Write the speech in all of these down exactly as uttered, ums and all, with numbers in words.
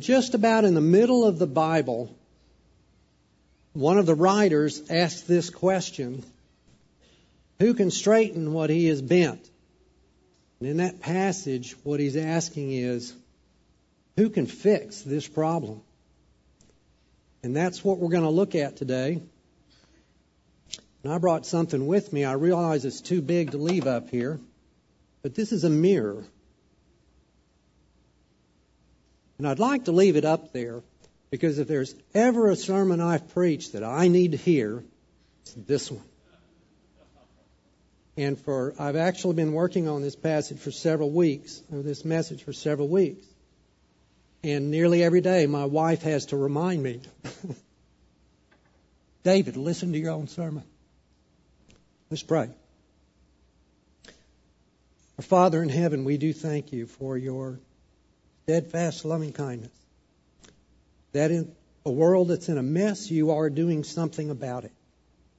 Just about in the middle of the Bible, one of the writers asked this question, who can straighten what he has bent? And in that passage, what he's asking is, who can fix this problem? And that's what we're going to look at today. And I brought something with me. I realize it's too big to leave up here, but this is a mirror. And I'd like to leave it up there, because if there's ever a sermon I've preached that I need to hear, it's this one. And for I've actually been working on this passage for several weeks, or this message for several weeks. And nearly every day my wife has to remind me, David, listen to your own sermon. Let's pray. Our Father in heaven, we do thank you for your steadfast loving kindness. That in a world that's in a mess, you are doing something about it.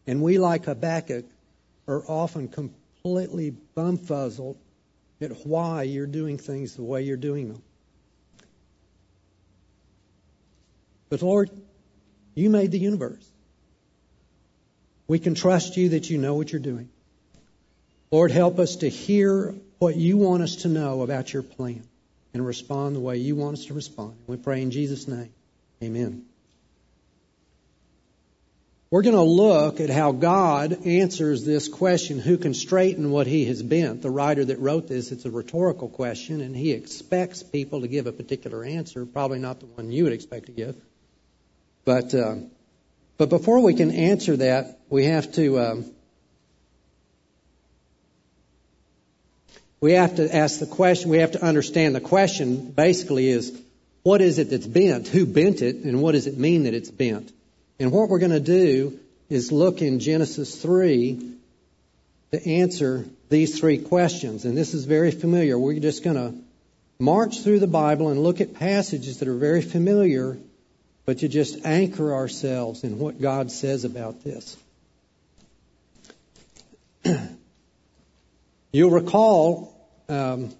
And we, like Habakkuk, are often completely bumfuzzled at why you're doing things the way you're doing them. But Lord, you made the universe. We can trust you that you know what you're doing. Lord, help us to hear what you want us to know about your plan and respond the way you want us to respond. We pray in Jesus' name. Amen. We're going to look at how God answers this question, who can straighten what he has bent? The writer that wrote this, it's a rhetorical question, and he expects people to give a particular answer, probably not the one you would expect to give. But uh, but before we can answer that, we have to um, we have to ask the question. We have to understand the question. Basically, is what is it that's bent? Who bent it, and what does it mean that it's bent? And what we're going to do is look in Genesis three to answer these three questions. And this is very familiar. We're just going to march through the Bible and look at passages that are very familiar, but to just anchor ourselves in what God says about this. You'll recall um,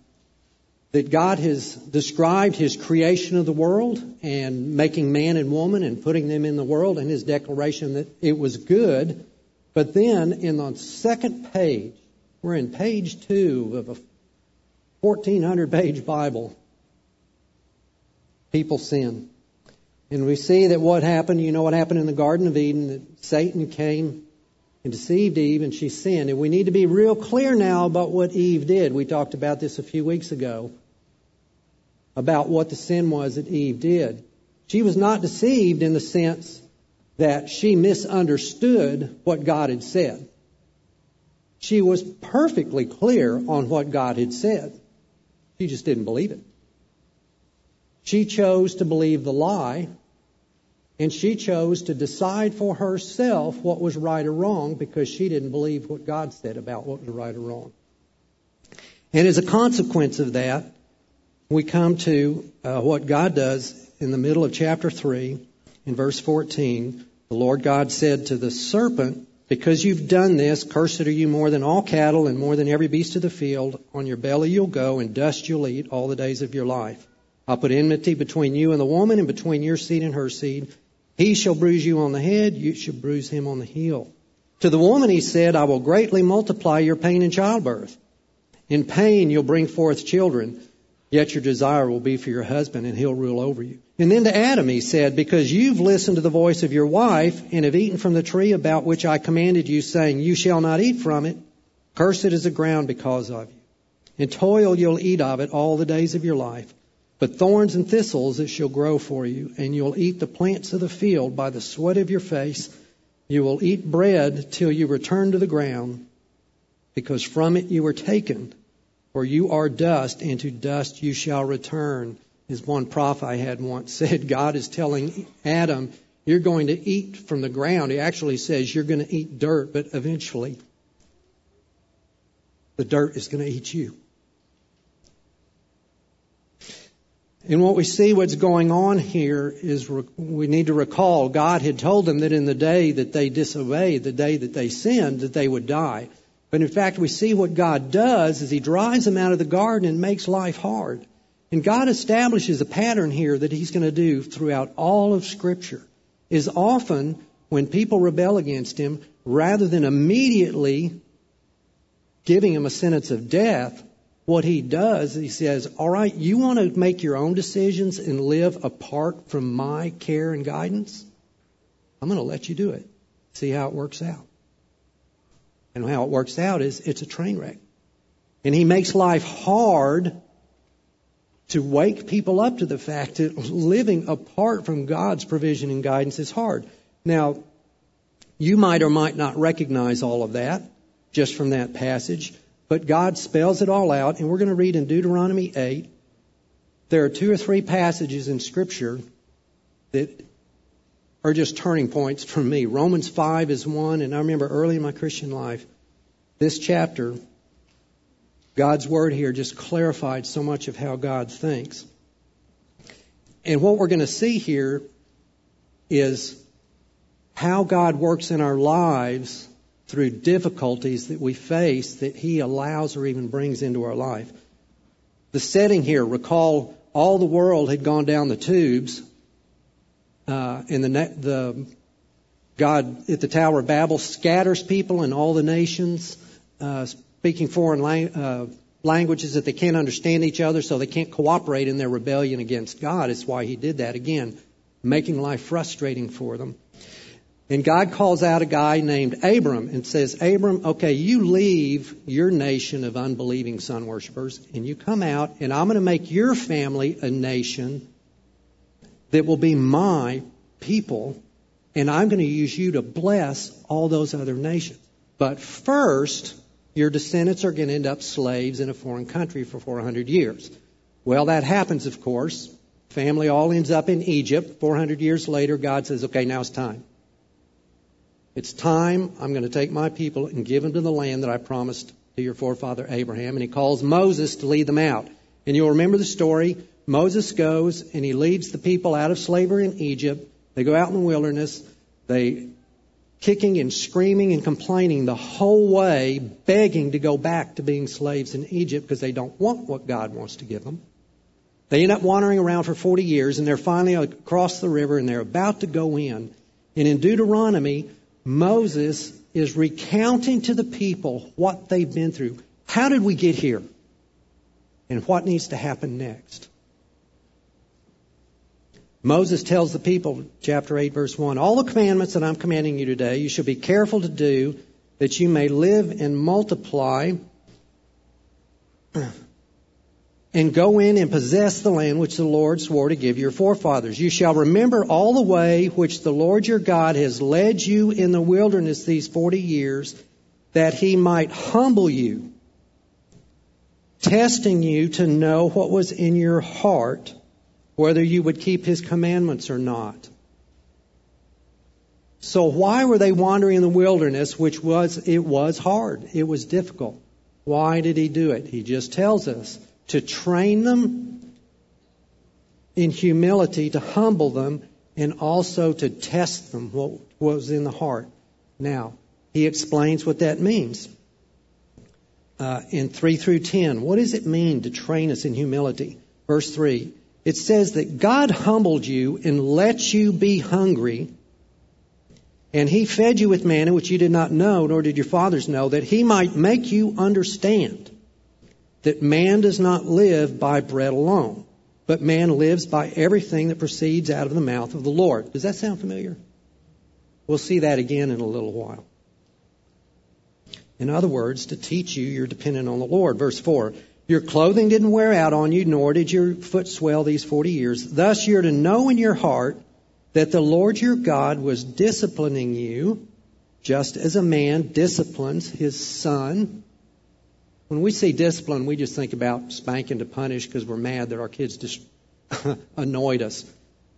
that God has described his creation of the world and making man and woman and putting them in the world, and his declaration that it was good. But then in the second page, we're in page two of a fourteen hundred page Bible, people sin. And we see that what happened, you know what happened in the Garden of Eden, that Satan came and deceived Eve and she sinned. And we need to be real clear now about what Eve did. We talked about this a few weeks ago, about what the sin was that Eve did. She was not deceived in the sense that she misunderstood what God had said. She was perfectly clear on what God had said. She just didn't believe it. She chose to believe the lie, and she chose to decide for herself what was right or wrong because she didn't believe what God said about what was right or wrong. And as a consequence of that, we come to uh, what God does in the middle of chapter three, in verse fourteen. The Lord God said to the serpent, because you've done this, cursed are you more than all cattle and more than every beast of the field. On your belly you'll go, and dust you'll eat all the days of your life. I'll put enmity between you and the woman, and between your seed and her seed. He shall bruise you on the head, you shall bruise him on the heel. To the woman he said, I will greatly multiply your pain in childbirth. In pain you'll bring forth children. Yet your desire will be for your husband, and he'll rule over you. And then to Adam he said, because you've listened to the voice of your wife, and have eaten from the tree about which I commanded you, saying, you shall not eat from it. Cursed is the ground because of you. In toil you'll eat of it all the days of your life. But thorns and thistles it shall grow for you, and you'll eat the plants of the field by the sweat of your face. You will eat bread till you return to the ground, because from it you were taken. For you are dust, and to dust you shall return. As one prophet I had once said, God is telling Adam, you're going to eat from the ground. He actually says you're going to eat dirt, but eventually the dirt is going to eat you. And what we see what's going on here is we need to recall God had told them that in the day that they disobeyed, the day that they sinned, that they would die. But in fact, we see what God does is he drives them out of the garden and makes life hard. And God establishes a pattern here that he's going to do throughout all of Scripture, is often when people rebel against him, rather than immediately giving him a sentence of death, what he does, he says, all right, you want to make your own decisions and live apart from my care and guidance? I'm going to let you do it. See how it works out. And how it works out is it's a train wreck. And he makes life hard to wake people up to the fact that living apart from God's provision and guidance is hard. Now, you might or might not recognize all of that just from that passage, but God spells it all out, and we're going to read in Deuteronomy eight. There are two or three passages in Scripture that are just turning points for me. Romans five is one, and I remember early in my Christian life, this chapter, God's Word here just clarified so much of how God thinks. And what we're going to see here is how God works in our lives through difficulties that we face that he allows or even brings into our life. The setting here, recall all the world had gone down the tubes. Uh, and the, the God at the Tower of Babel scatters people in all the nations, uh, speaking foreign lang- uh, languages that they can't understand each other, so they can't cooperate in their rebellion against God. It's why he did that, again, making life frustrating for them. And God calls out a guy named Abram and says, Abram, okay, you leave your nation of unbelieving sun worshipers, and you come out, and I'm going to make your family a nation that will be my people, and I'm going to use you to bless all those other nations. But first, your descendants are going to end up slaves in a foreign country for four hundred years. Well, that happens, of course. Family all ends up in Egypt. four hundred years later, God says, okay, now it's time. It's time. I'm going to take my people and give them to the land that I promised to your forefather Abraham. And he calls Moses to lead them out. And you'll remember the story. Moses goes and he leads the people out of slavery in Egypt. They go out in the wilderness. They kicking and screaming and complaining the whole way, begging to go back to being slaves in Egypt because they don't want what God wants to give them. They end up wandering around for forty years, and they're finally across the river and they're about to go in. And in Deuteronomy, Moses is recounting to the people what they've been through. How did we get here? And what needs to happen next? Moses tells the people, chapter eight, verse one, all the commandments that I'm commanding you today, you shall be careful to do, that you may live and multiply and go in and possess the land which the Lord swore to give your forefathers. You shall remember all the way which the Lord your God has led you in the wilderness these forty years, that he might humble you, testing you to know what was in your heart, whether you would keep his commandments or not. So why were they wandering in the wilderness, which was, it was hard, it was difficult? Why did he do it? He just tells us to train them in humility, to humble them, and also to test them, what was in the heart. Now, he explains what that means. Uh, in three through ten, what does it mean to train us in humility? Verse three. It says that God humbled you and let you be hungry, and he fed you with manna, which you did not know, nor did your fathers know, that he might make you understand that man does not live by bread alone, but man lives by everything that proceeds out of the mouth of the Lord. Does that sound familiar? We'll see that again in a little while. In other words, to teach you, you're dependent on the Lord. Verse four. Your clothing didn't wear out on you, nor did your foot swell these forty years. Thus you're to know in your heart that the Lord your God was disciplining you, just as a man disciplines his son. When we see discipline, we just think about spanking to punish because we're mad that our kids just annoyed us.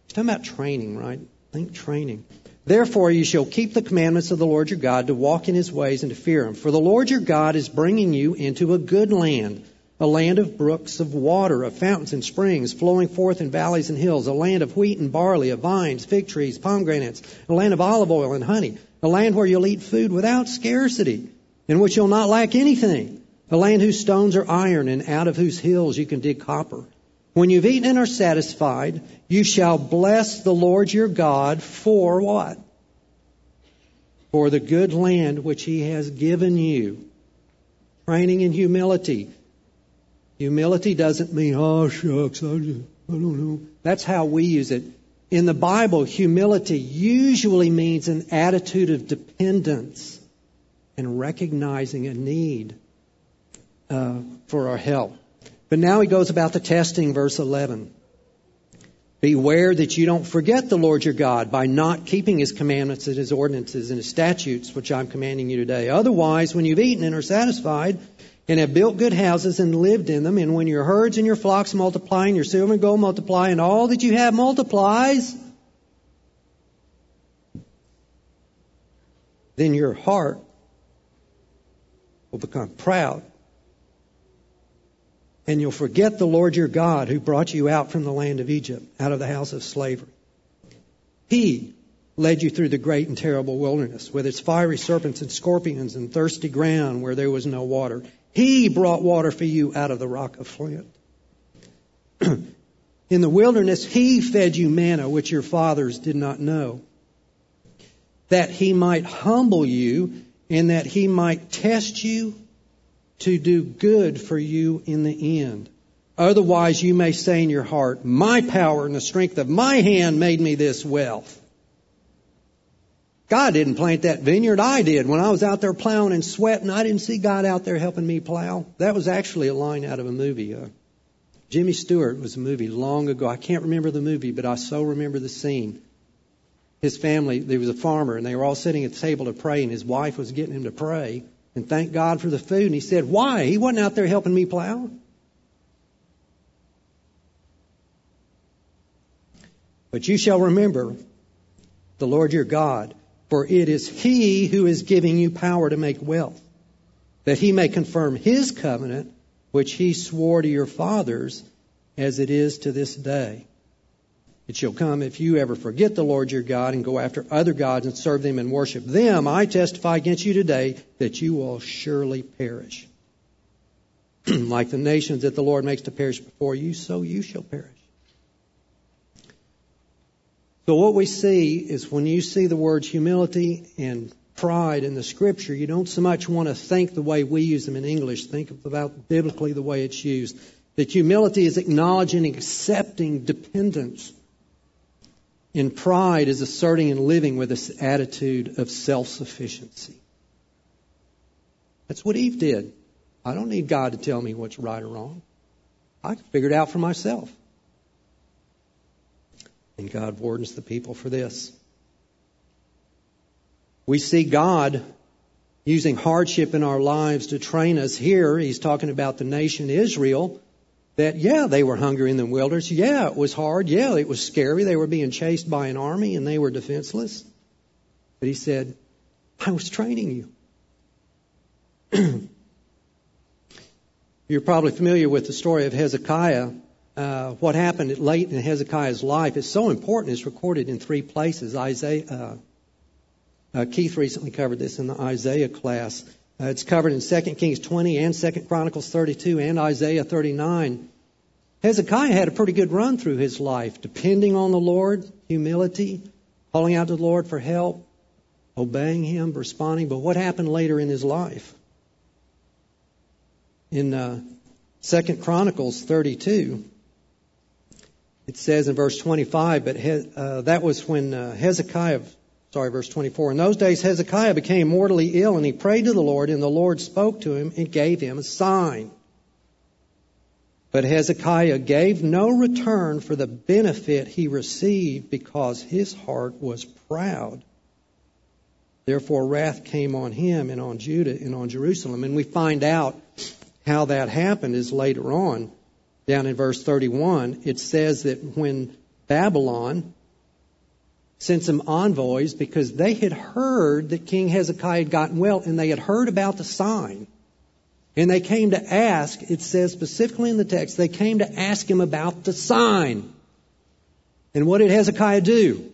It's talking about training, right? Think training. Therefore you shall keep the commandments of the Lord your God, to walk in his ways and to fear him. For the Lord your God is bringing you into a good land, a land of brooks of water, of fountains and springs, flowing forth in valleys and hills, a land of wheat and barley, of vines, fig trees, pomegranates, a land of olive oil and honey, a land where you'll eat food without scarcity, in which you'll not lack anything, a land whose stones are iron and out of whose hills you can dig copper, When you've eaten and are satisfied, you shall bless the Lord your God for what? For the good land which he has given you. Training in humility. Humility doesn't mean, oh, shucks, I, I don't know. That's how we use it. In the Bible, humility usually means an attitude of dependence and recognizing a need uh, for our help. But now he goes about the testing, verse eleven. Beware that you don't forget the Lord your God by not keeping his commandments and his ordinances and his statutes, which I'm commanding you today. Otherwise, when you've eaten and are satisfied and have built good houses and lived in them, and when your herds and your flocks multiply and your silver and gold multiply and all that you have multiplies, then your heart will become proud. And you'll forget the Lord your God who brought you out from the land of Egypt, out of the house of slavery. He led you through the great and terrible wilderness with its fiery serpents and scorpions and thirsty ground where there was no water. He brought water for you out of the rock of flint. In the wilderness, he fed you manna, which your fathers did not know, that he might humble you and that he might test you to do good for you in the end. Otherwise you may say in your heart, my power and the strength of my hand made me this wealth. God didn't plant that vineyard. I did. When I was out there plowing and sweating, I didn't see God out there helping me plow. That was actually a line out of a movie. Uh, Jimmy Stewart was a movie long ago. I can't remember the movie, but I so remember the scene. His family, there was a farmer, and they were all sitting at the table to pray, and his wife was getting him to pray and thank God for the food. And he said, why? He wasn't out there helping me plow. But you shall remember the Lord your God, for it is he who is giving you power to make wealth, that he may confirm his covenant, which he swore to your fathers, as it is to this day. It shall come if you ever forget the Lord your God and go after other gods and serve them and worship them. I testify against you today that you will surely perish. Like the nations that the Lord makes to perish before you, so you shall perish. So what we see is when you see the words humility and pride in the Scripture, you don't so much want to think the way we use them in English. Think about biblically the way it's used. That humility is acknowledging and accepting dependence. And pride is asserting and living with this attitude of self-sufficiency. That's what Eve did. I don't need God to tell me what's right or wrong. I can figure it out for myself. And God wardens the people for this. We see God using hardship in our lives to train us here. He's talking about the nation Israel. That, yeah, they were hungry in the wilderness. Yeah, it was hard. Yeah, it was scary. They were being chased by an army and they were defenseless. But he said, I was training you. You're probably familiar with the story of Hezekiah. Uh, what happened late in Hezekiah's life is so important. It's recorded in three places. Isaiah, uh, uh, Keith recently covered this in the Isaiah class. Uh, it's covered in Second Kings twenty and Second Chronicles thirty-two and Isaiah thirty-nine. Hezekiah had a pretty good run through his life, depending on the Lord, humility, calling out to the Lord for help, obeying him, responding. But what happened later in his life? In uh, Second Chronicles thirty-two, it says in verse twenty-five, but he, uh, that was when uh, Hezekiah... Sorry, verse twenty-four. In those days, Hezekiah became mortally ill, and he prayed to the Lord, and the Lord spoke to him and gave him a sign. But Hezekiah gave no return for the benefit he received because his heart was proud. Therefore, wrath came on him and on Judah and on Jerusalem. And we find out how that happened is later on. Down in verse thirty-one, it says that when Babylon sent some envoys because they had heard that King Hezekiah had gotten well, and they had heard about the sign. And they came to ask, it says specifically in the text, they came to ask him about the sign. And what did Hezekiah do?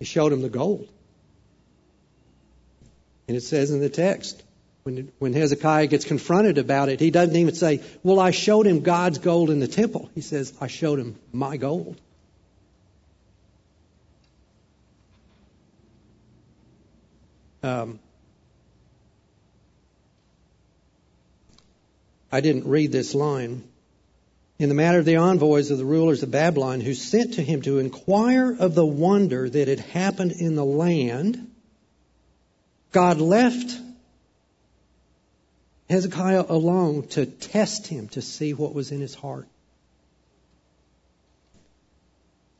He showed him the gold. And it says in the text, When, when Hezekiah gets confronted about it, he doesn't even say, well, I showed him God's gold in the temple. He says, I showed him my gold. Um, I didn't read this line. In the matter of the envoys of the rulers of Babylon, who sent to him to inquire of the wonder that had happened in the land, God left Hezekiah alone to test him, to see what was in his heart.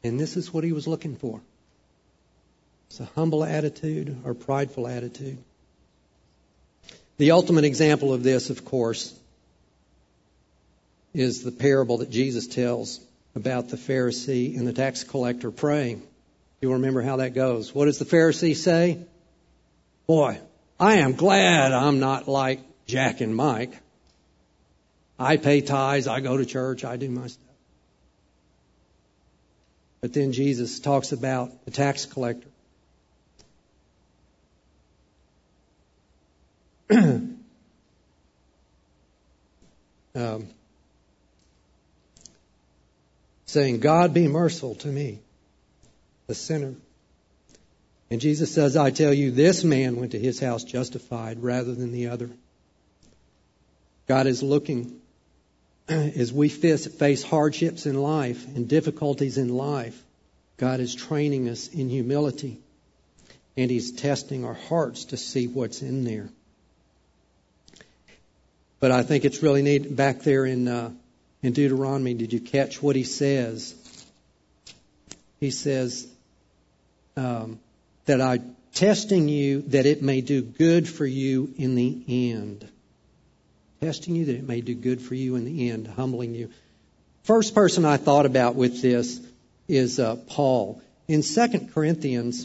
And this is what he was looking for. It's a humble attitude or prideful attitude. The ultimate example of this, of course, is the parable that Jesus tells about the Pharisee and the tax collector praying. You'll remember how that goes. What does the Pharisee say? Boy, I am glad I'm not like Jack and Mike. I pay tithes, I go to church, I do my stuff. But then Jesus talks about the tax collector. um saying, God be merciful to me, the sinner. And Jesus says, I tell you, this man went to his house justified rather than the other. God is looking as we face hardships in life and difficulties in life. God is training us in humility, and he's testing our hearts to see what's in there. But I think it's really neat back there in... Uh, In Deuteronomy, did you catch what he says? He says um, that I'm testing you that it may do good for you in the end. Testing you that it may do good for you in the end, humbling you. First person I thought about with this is uh, Paul. In Second Corinthians,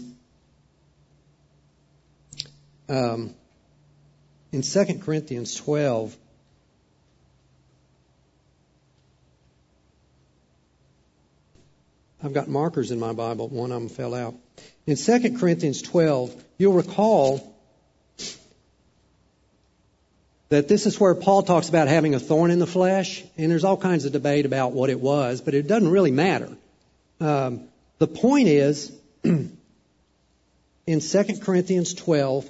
um, in Second Corinthians twelve, I've got markers in my Bible. One of them fell out. In Second Corinthians twelve, you'll recall that this is where Paul talks about having a thorn in the flesh, and there's all kinds of debate about what it was, but it doesn't really matter. Um, the point is, in Second Corinthians twelve,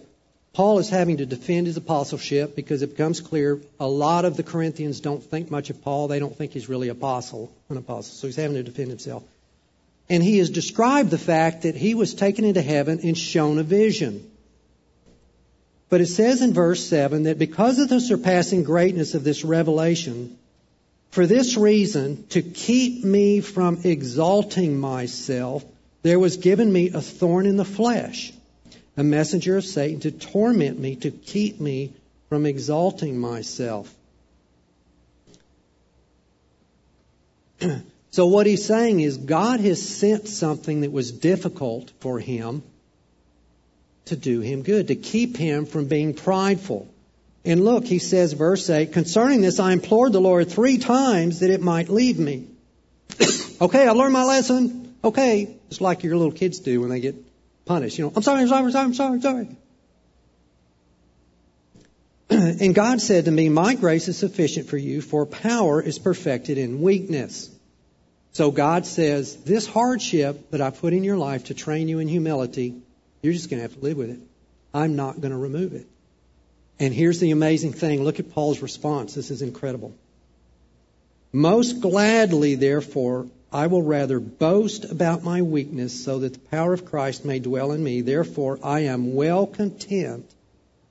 Paul is having to defend his apostleship because it becomes clear a lot of the Corinthians don't think much of Paul. They don't think he's really apostle, an apostle, so he's having to defend himself. And he has described the fact that he was taken into heaven and shown a vision. But it says in verse seven that because of the surpassing greatness of this revelation, for this reason, to keep me from exalting myself, there was given me a thorn in the flesh, a messenger of Satan to torment me, to keep me from exalting myself. So what he's saying is God has sent something that was difficult for him to do him good, to keep him from being prideful. And look, he says, verse eight, concerning this, I implored the Lord three times that it might leave me. Okay, I learned my lesson. Okay, just like your little kids do when they get punished. You know, I'm sorry, I'm sorry, I'm sorry, I'm sorry, I'm sorry. And God said to me, my grace is sufficient for you, for power is perfected in weakness. So God says, this hardship that I put in your life to train you in humility, you're just going to have to live with it. I'm not going to remove it. And here's the amazing thing. Look at Paul's response. This is incredible. Most gladly, therefore, I will rather boast about my weakness so that the power of Christ may dwell in me. Therefore, I am well content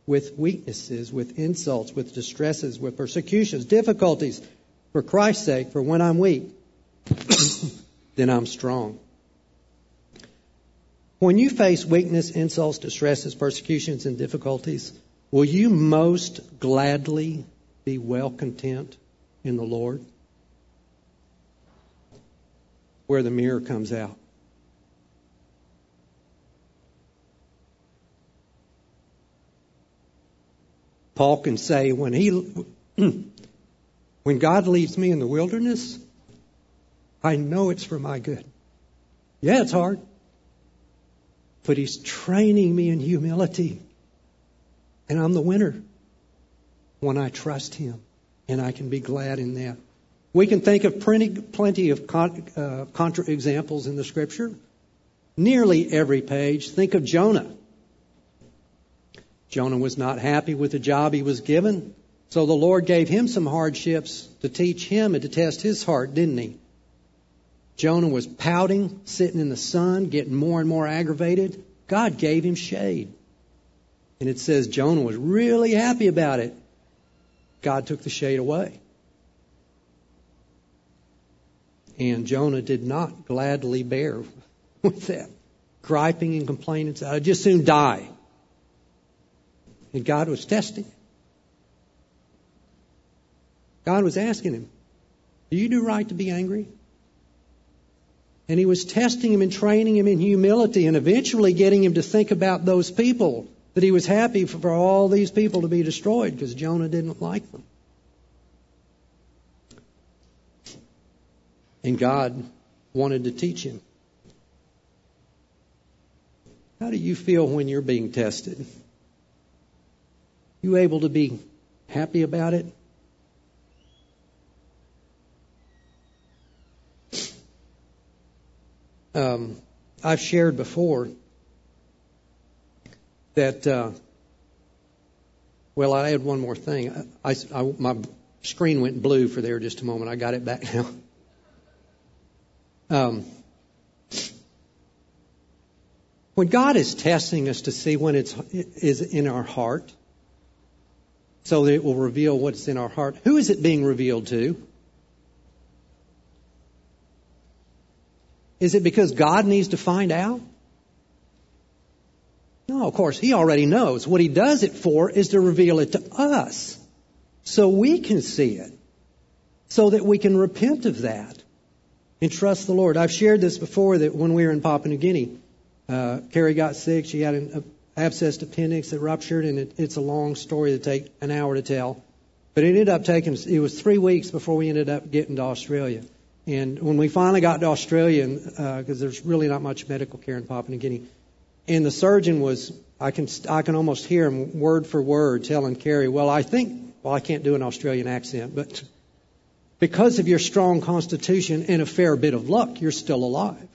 with weaknesses, with insults, with distresses, with persecutions, difficulties, for Christ's sake, for when I'm weak, then I'm strong. When you face weakness, insults, distresses, persecutions, and difficulties, will you most gladly be well content in the Lord? Where the mirror comes out. Paul can say, when he, when God leaves me in the wilderness, I know it's for my good. Yeah, it's hard. But he's training me in humility. And I'm the winner. when I trust Him, and I can be glad in that. We can think of plenty of contra-examples in the Scripture. Nearly every page, think of Jonah. Jonah was not happy with the job he was given, so the Lord gave him some hardships to teach him and to test his heart, didn't He? Jonah was pouting, sitting in the sun, getting more and more aggravated. God gave him shade. And it says Jonah was really happy about it. God took the shade away. And Jonah did not gladly bear with that. Griping and complaining, I'd just soon die. And God was testing him. God was asking him, do you do right to be angry? And He was testing him and training him in humility and eventually getting him to think about those people, that he was happy for all these people to be destroyed because Jonah didn't like them. And God wanted to teach him. How do you feel when you're being tested? You able to be happy about it? Um, I've shared before that, uh, well, I had one more thing. I, I, I, my screen went blue for there just a moment. I got it back now. Um, when God is testing us to see when it's it is in our heart, so that it will reveal what's in our heart, who is it being revealed to? Is it because God needs to find out? No, of course, He already knows. What He does it for is to reveal it to us so we can see it, so that we can repent of that and trust the Lord. I've shared this before, that when we were in Papua New Guinea, uh, Carrie got sick. She had an abscessed appendix that ruptured, and it, it's a long story to take an hour to tell. But it ended up taking, it was three weeks before we ended up getting to Australia. And when we finally got to Australia, because uh, there's really not much medical care in Papua New Guinea, and the surgeon was, I can I can almost hear him word for word telling Carrie, well, I think, well, I can't do an Australian accent, but because of your strong constitution and a fair bit of luck, you're still alive.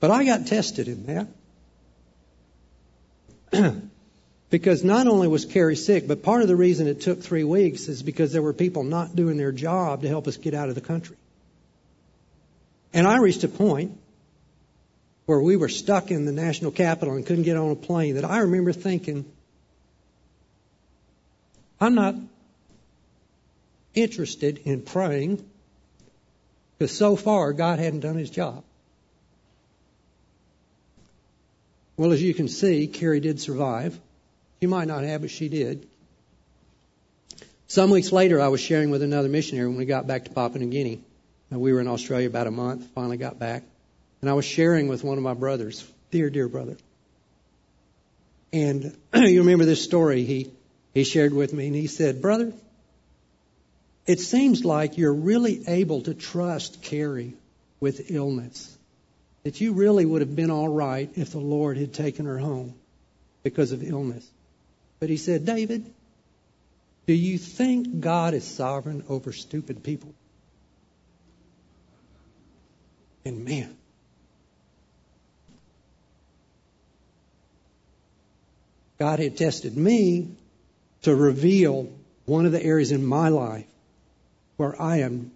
But I got tested in that. Because not only was Carrie sick, but part of the reason it took three weeks is because there were people not doing their job to help us get out of the country. And I reached a point where we were stuck in the national capital and couldn't get on a plane, that I remember thinking, I'm not interested in praying, because so far God hadn't done His job. Well, as you can see, Carrie did survive. She might not have, but she did. Some weeks later, I was sharing with another missionary when we got back to Papua New Guinea. We were in Australia about a month, finally got back. And I was sharing with one of my brothers, dear, dear brother. And you remember this story he, he shared with me, and he said, brother, it seems like you're really able to trust Carrie with illness, that you really would have been all right if the Lord had taken her home because of illness. But he said, David, do you think God is sovereign over stupid people? And man, God had tested me to reveal one of the areas in my life where I am,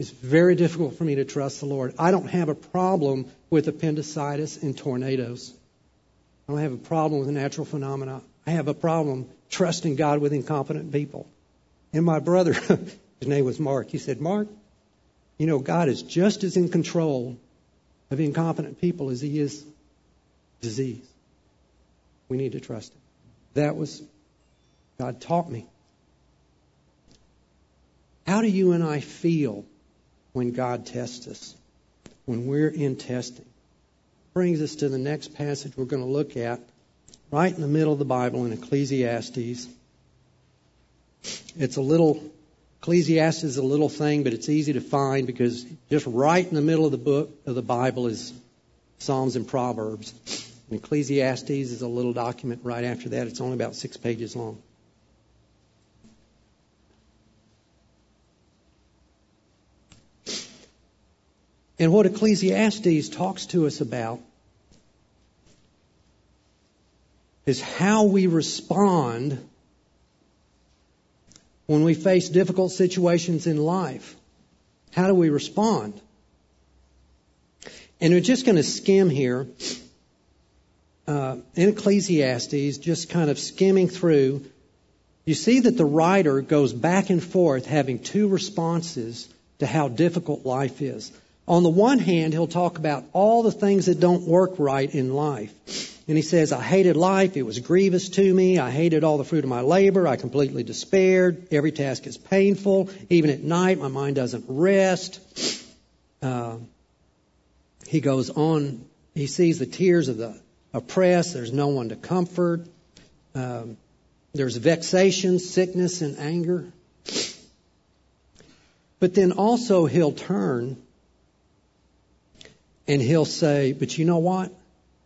it's very difficult for me to trust the Lord. I don't have a problem with appendicitis and tornadoes. I don't have a problem with natural phenomena. I have a problem trusting God with incompetent people. And my brother, his name was Mark, he said, Mark, you know, God is just as in control of incompetent people as He is disease. We need to trust Him. That was, God taught me. How do you and I feel when God tests us, when we're in testing? Brings us to the next passage we're going to look at, right in the middle of the Bible in Ecclesiastes. It's a little, Ecclesiastes is a little thing, but it's easy to find because just right in the middle of the book of the Bible is Psalms and Proverbs. And Ecclesiastes is a little document right after that. It's only about six pages long. And what Ecclesiastes talks to us about is how we respond when we face difficult situations in life. How do we respond? And we're just going to skim here uh, in Ecclesiastes, just kind of skimming through. You see that the writer goes back and forth having two responses to how difficult life is. On the one hand, he'll talk about all the things that don't work right in life. And he says, I hated life. It was grievous to me. I hated all the fruit of my labor. I completely despaired. Every task is painful. Even at night, my mind doesn't rest. Uh, he goes on. He sees the tears of the oppressed. There's no one to comfort. Um, there's vexation, sickness, and anger. But then also he'll turn and he'll say, but you know what?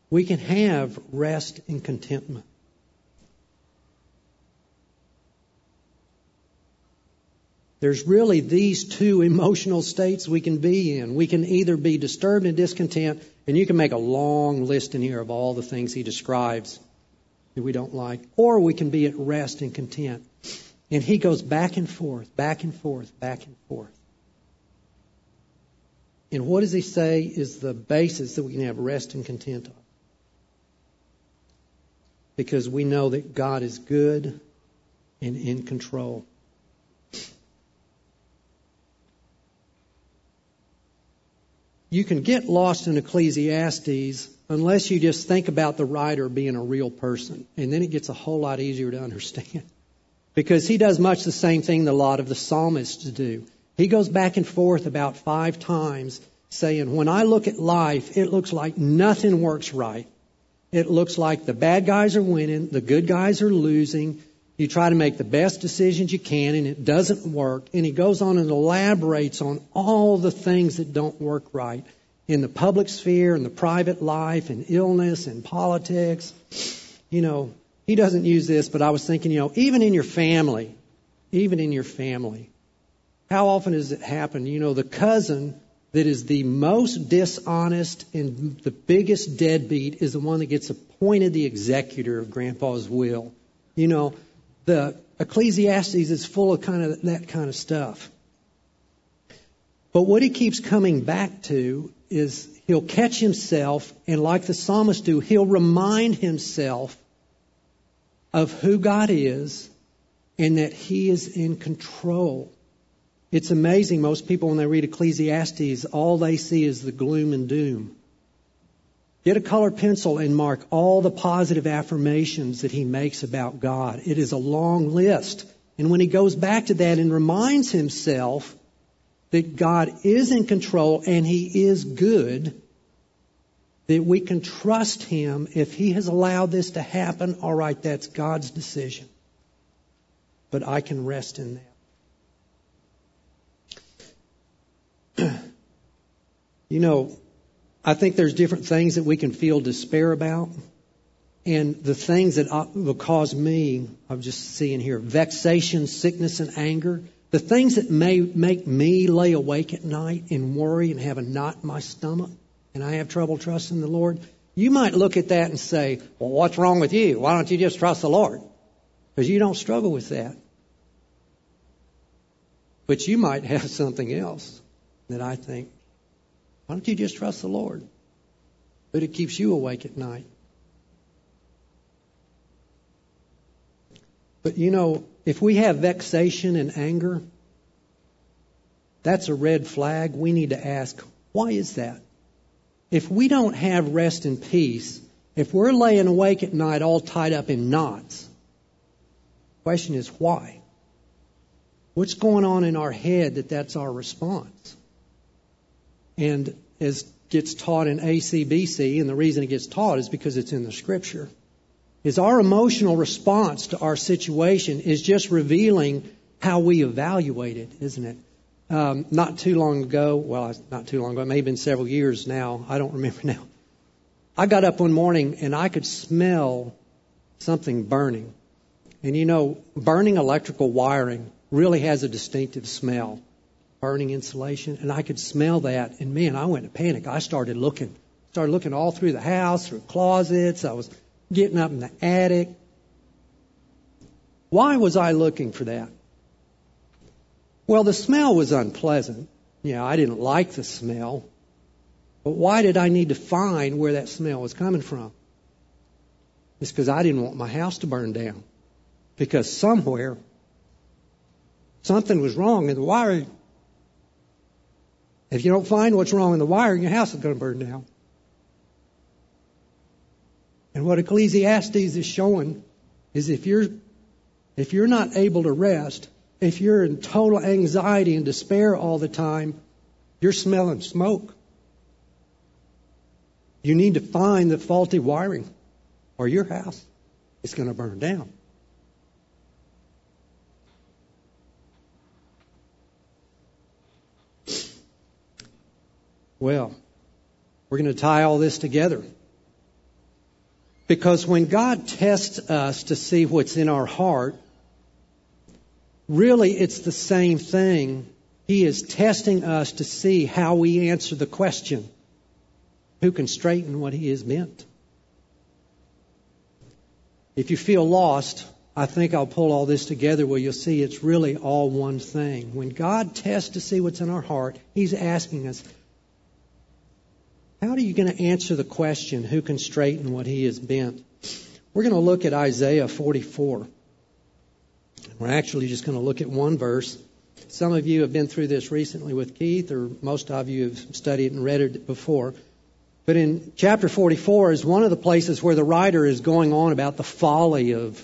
We can have rest and contentment. There's really these two emotional states we can be in. We can either be disturbed and discontent, and you can make a long list in here of all the things he describes that we don't like, or we can be at rest and content. And he goes back and forth, back and forth, back and forth. And what does he say is the basis that we can have rest and content on? Because we know that God is good and in control. You can get lost in Ecclesiastes unless you just think about the writer being a real person. And then it gets a whole lot easier to understand. Because he does much the same thing that a lot of the psalmists do. He goes back and forth about five times saying, when I look at life, it looks like nothing works right. It looks like the bad guys are winning, the good guys are losing. You try to make the best decisions you can, and it doesn't work. And he goes on and elaborates on all the things that don't work right in the public sphere, in the private life, in illness, in politics. You know, he doesn't use this, but I was thinking, you know, even in your family, even in your family, how often does it happen? You know, the cousin that is the most dishonest and the biggest deadbeat is the one that gets appointed the executor of Grandpa's will. You know, the Ecclesiastes is full of kind of that kind of stuff. But what he keeps coming back to is he'll catch himself, and like the psalmist do, he'll remind himself of who God is and that he is in control. It's amazing. Most people, when they read Ecclesiastes, all they see is the gloom and doom. Get a colored pencil and mark all the positive affirmations that he makes about God. It is a long list. And when he goes back to that and reminds himself that God is in control and he is good, that we can trust him. If he has allowed this to happen, all right, that's God's decision. But I can rest in that. You know, I think there's different things that we can feel despair about. And the things that I, will cause me, I'm just seeing here, vexation, sickness, and anger. The things that may make me lay awake at night and worry and have a knot in my stomach, and I have trouble trusting the Lord. You might look at that and say, well, what's wrong with you? Why don't you just trust the Lord? Because you don't struggle with that. But you might have something else that I think, why don't you just trust the Lord? But it keeps you awake at night. But you know, if we have vexation and anger, that's a red flag. We need to ask, why is that? If we don't have rest and peace, if we're laying awake at night all tied up in knots, the question is why? What's going on in our head that that's our response? And as gets taught in A C B C, and the reason it gets taught is because it's in the Scripture, is our emotional response to our situation is just revealing how we evaluate it, isn't it? Um, not too long ago, well, not too long ago, it may have been several years now, I don't remember now, I got up one morning and I could smell something burning. And you know, burning electrical wiring really has a distinctive smell. Burning insulation. And I could smell that. And man, I went in panic. I started looking. Started looking all through the house, through closets. I was getting up in the attic. Why was I looking for that? Well, the smell was unpleasant. Yeah, I didn't like the smell. But why did I need to find where that smell was coming from? It's because I didn't want my house to burn down. Because somewhere, something was wrong in the wiring. If you don't find what's wrong in the wiring, your house is going to burn down. And what Ecclesiastes is showing is if you're, if you're not able to rest, if you're in total anxiety and despair all the time, you're smelling smoke. You need to find the faulty wiring or your house is going to burn down. Well, we're going to tie all this together. Because when God tests us to see what's in our heart, really it's the same thing. He is testing us to see how we answer the question, who can straighten what he has bent? If you feel lost, I think I'll pull all this together where you'll see it's really all one thing. When God tests to see what's in our heart, he's asking us, how are you going to answer the question, who can straighten what he has bent? We're going to look at Isaiah forty-four. We're actually just going to look at one verse. Some of you have been through this recently with Keith, or most of you have studied and read it before. But in chapter forty-four is one of the places where the writer is going on about the folly of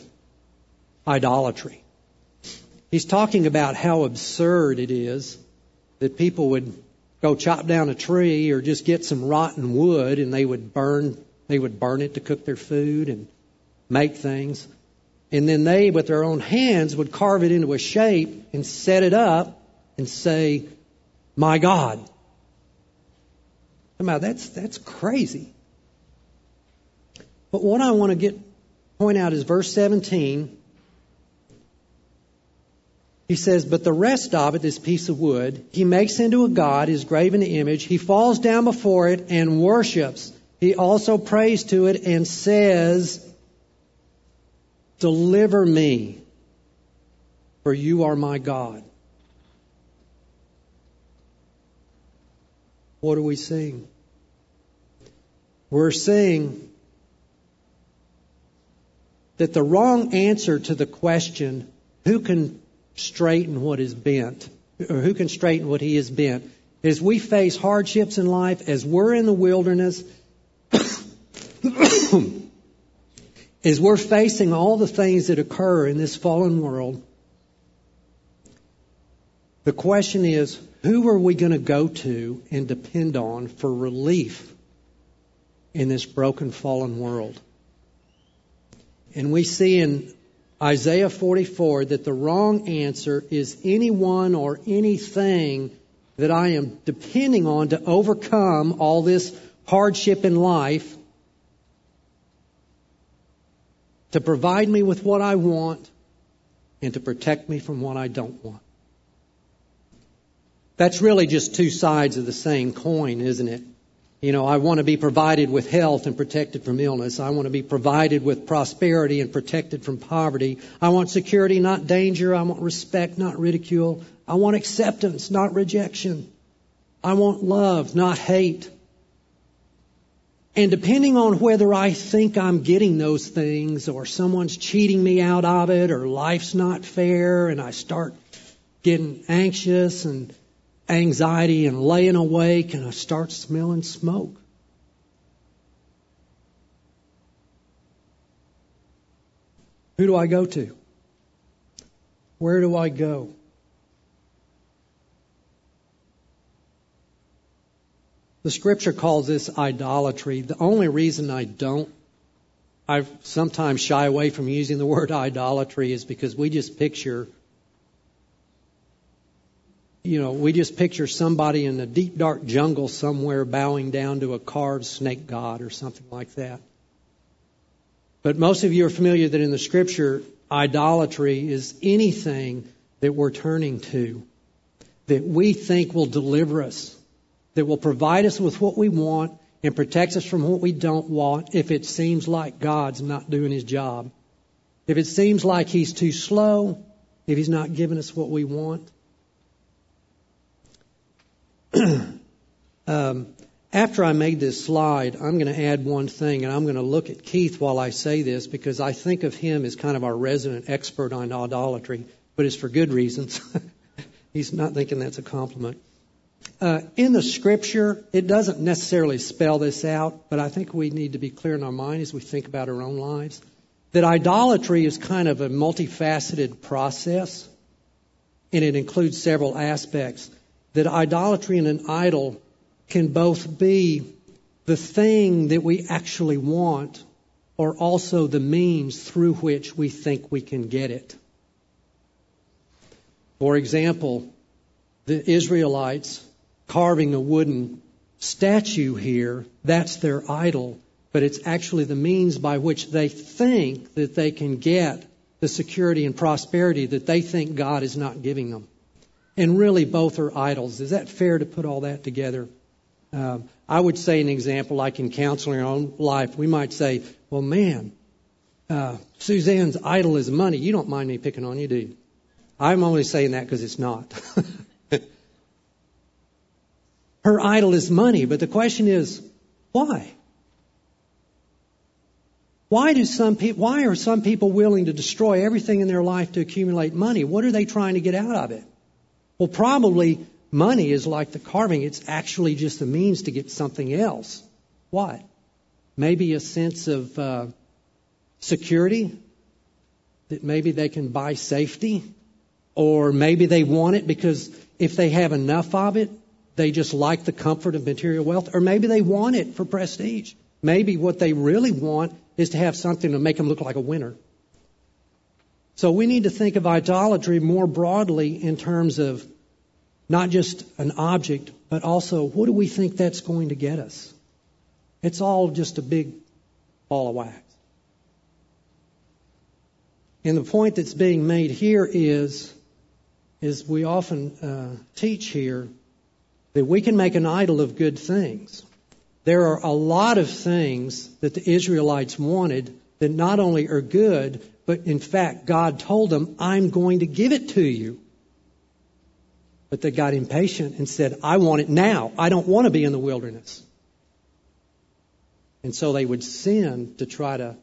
idolatry. He's talking about how absurd it is that people would go chop down a tree or just get some rotten wood and they would burn they would burn it to cook their food and make things. And then they, with their own hands, would carve it into a shape and set it up and say, my God. Now, that's that's crazy. But what I want to get point out is verse seventeen. He says, but the rest of it, this piece of wood, he makes into a god, his graven image. He falls down before it and worships. He also prays to it and says, deliver me, for you are my God. What are we seeing? We're seeing that the wrong answer to the question, who can straighten what is bent, or who can straighten what he is bent. As we face hardships in life, as we're in the wilderness, as we're facing all the things that occur in this fallen world, the question is, who are we going to go to and depend on for relief in this broken, fallen world? And we see in Isaiah forty-four, that the wrong answer is anyone or anything that I am depending on to overcome all this hardship in life, to provide me with what I want, and to protect me from what I don't want. That's really just two sides of the same coin, isn't it? You know, I want to be provided with health and protected from illness. I want to be provided with prosperity and protected from poverty. I want security, not danger. I want respect, not ridicule. I want acceptance, not rejection. I want love, not hate. And depending on whether I think I'm getting those things or someone's cheating me out of it or life's not fair and I start getting anxious and anxiety and laying awake, and I start smelling smoke. Who do I go to? Where do I go? The scripture calls this idolatry. The only reason I don't, I sometimes shy away from using the word idolatry is because we just picture you know, we just picture somebody in a deep, dark jungle somewhere bowing down to a carved snake god or something like that. But most of you are familiar that in the Scripture, idolatry is anything that we're turning to, that we think will deliver us, that will provide us with what we want and protects us from what we don't want if it seems like God's not doing His job, if it seems like He's too slow, if He's not giving us what we want. um, after I made this slide, I'm going to add one thing, and I'm going to look at Keith while I say this, because I think of him as kind of our resident expert on idolatry, but it's for good reasons. He's not thinking that's a compliment. Uh, in the Scripture, it doesn't necessarily spell this out, but I think we need to be clear in our mind as we think about our own lives, that idolatry is kind of a multifaceted process, and it includes several aspects. That idolatry and an idol can both be the thing that we actually want, or also the means through which we think we can get it. For example, the Israelites carving a wooden statue here, that's their idol. But it's actually the means by which they think that they can get the security and prosperity that they think God is not giving them. And really, both are idols. Is that fair to put all that together? Um, I would say an example, like in counseling our own life, we might say, well, man, uh, Suzanne's idol is money. You don't mind me picking on you, do you? I'm only saying that because it's not. Her idol is money. But the question is, why? Why do some pe- Why are some people willing to destroy everything in their life to accumulate money? What are they trying to get out of it? Well, probably money is like the carving. It's actually just a means to get something else. What? Maybe a sense of uh, security, that maybe they can buy safety, or maybe they want it because if they have enough of it, they just like the comfort of material wealth, or maybe they want it for prestige. Maybe what they really want is to have something to make them look like a winner. So we need to think of idolatry more broadly in terms of not just an object, but also what do we think that's going to get us? It's all just a big ball of wax. And the point that's being made here is, is we often uh, teach here that we can make an idol of good things. There are a lot of things that the Israelites wanted that not only are good, but in fact, God told them, I'm going to give it to you. But they got impatient and said, I want it now. I don't want to be in the wilderness. And so they would sin to try to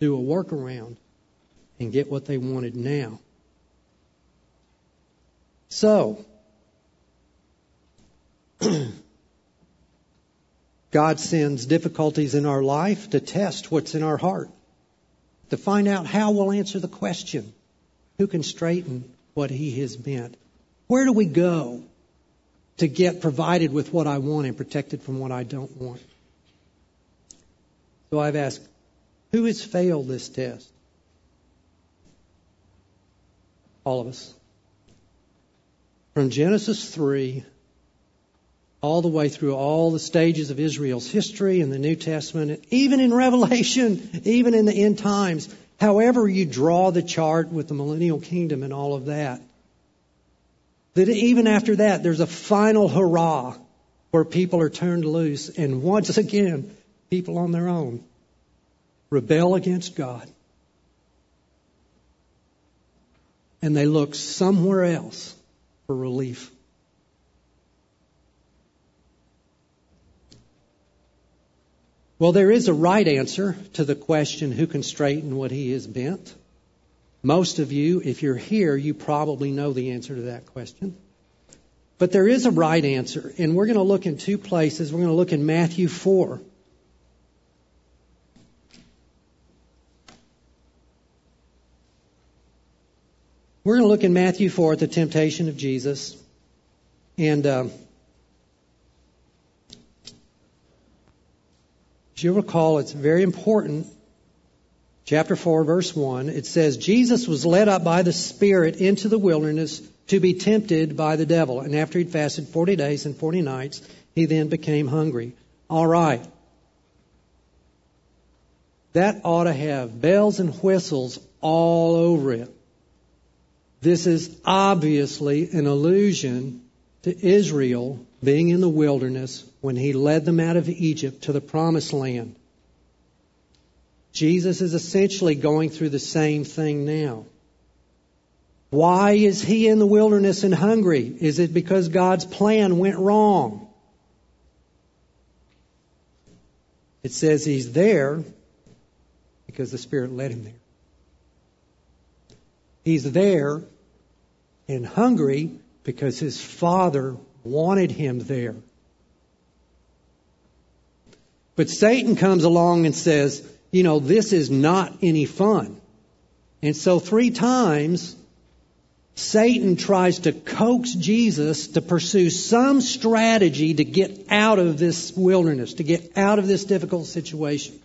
do a workaround and get what they wanted now. So, God sends difficulties in our life to test what's in our heart, to find out how we'll answer the question, who can straighten what He has bent? Where do we go to get provided with what I want and protected from what I don't want? So I've asked, who has failed this test? All of us. From Genesis three all the way through all the stages of Israel's history in the New Testament, even in Revelation, even in the end times, however you draw the chart with the millennial kingdom and all of that, that even after that, there's a final hurrah where people are turned loose. And once again, people on their own rebel against God. And they look somewhere else for relief. Well, there is a right answer to the question, who can straighten what he has bent? Most of you, if you're here, you probably know the answer to that question. But there is a right answer, and we're going to look in two places. We're going to look in Matthew four. We're going to look in Matthew four at the temptation of Jesus. And Um, you recall, it's very important. Chapter four, verse one, it says, Jesus was led up by the Spirit into the wilderness to be tempted by the devil. And after he'd fasted forty days and forty nights, he then became hungry. All right. That ought to have bells and whistles all over it. This is obviously an allusion to Israel being in the wilderness when he led them out of Egypt to the promised land. Jesus is essentially going through the same thing now. Why is he in the wilderness and hungry? Is it because God's plan went wrong? It says he's there because the Spirit led him there. He's there and hungry because his Father wanted him there. But Satan comes along and says, you know, this is not any fun. And so three times, Satan tries to coax Jesus to pursue some strategy to get out of this wilderness, to get out of this difficult situation.